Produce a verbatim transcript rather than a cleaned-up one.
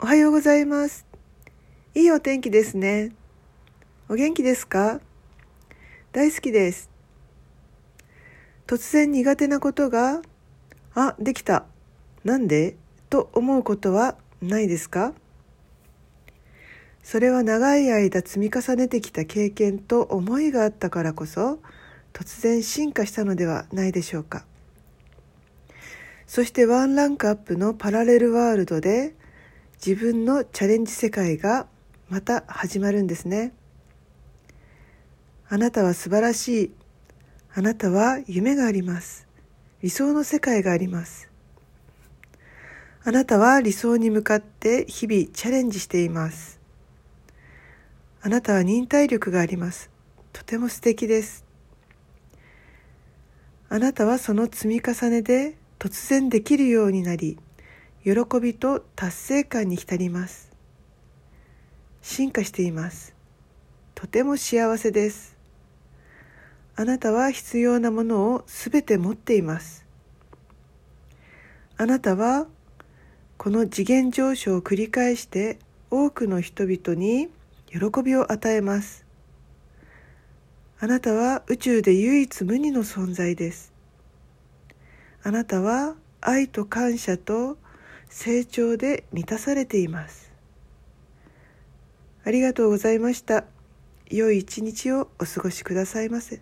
おはようございます。いいお天気ですね。お元気ですか？大好きです。突然苦手なことが、あ、できた。なんで？と思うことはないですか？それは長い間積み重ねてきた経験と思いがあったからこそ、突然進化したのではないでしょうか。そしてワンランクアップのパラレルワールドで、自分のチャレンジ世界がまた始まるんですね。あなたは素晴らしい。あなたは夢があります。理想の世界があります。あなたは理想に向かって日々チャレンジしています。あなたは忍耐力があります。とても素敵です。あなたはその積み重ねで突然できるようになり、喜びと達成感に浸ります。進化しています。とても幸せです。あなたは必要なものをすべて持っています。あなたはこの次元上昇を繰り返して多くの人々に喜びを与えます。あなたは宇宙で唯一無二の存在です。あなたは愛と感謝と成長で満たされています。ありがとうございました。良い一日をお過ごしくださいませ。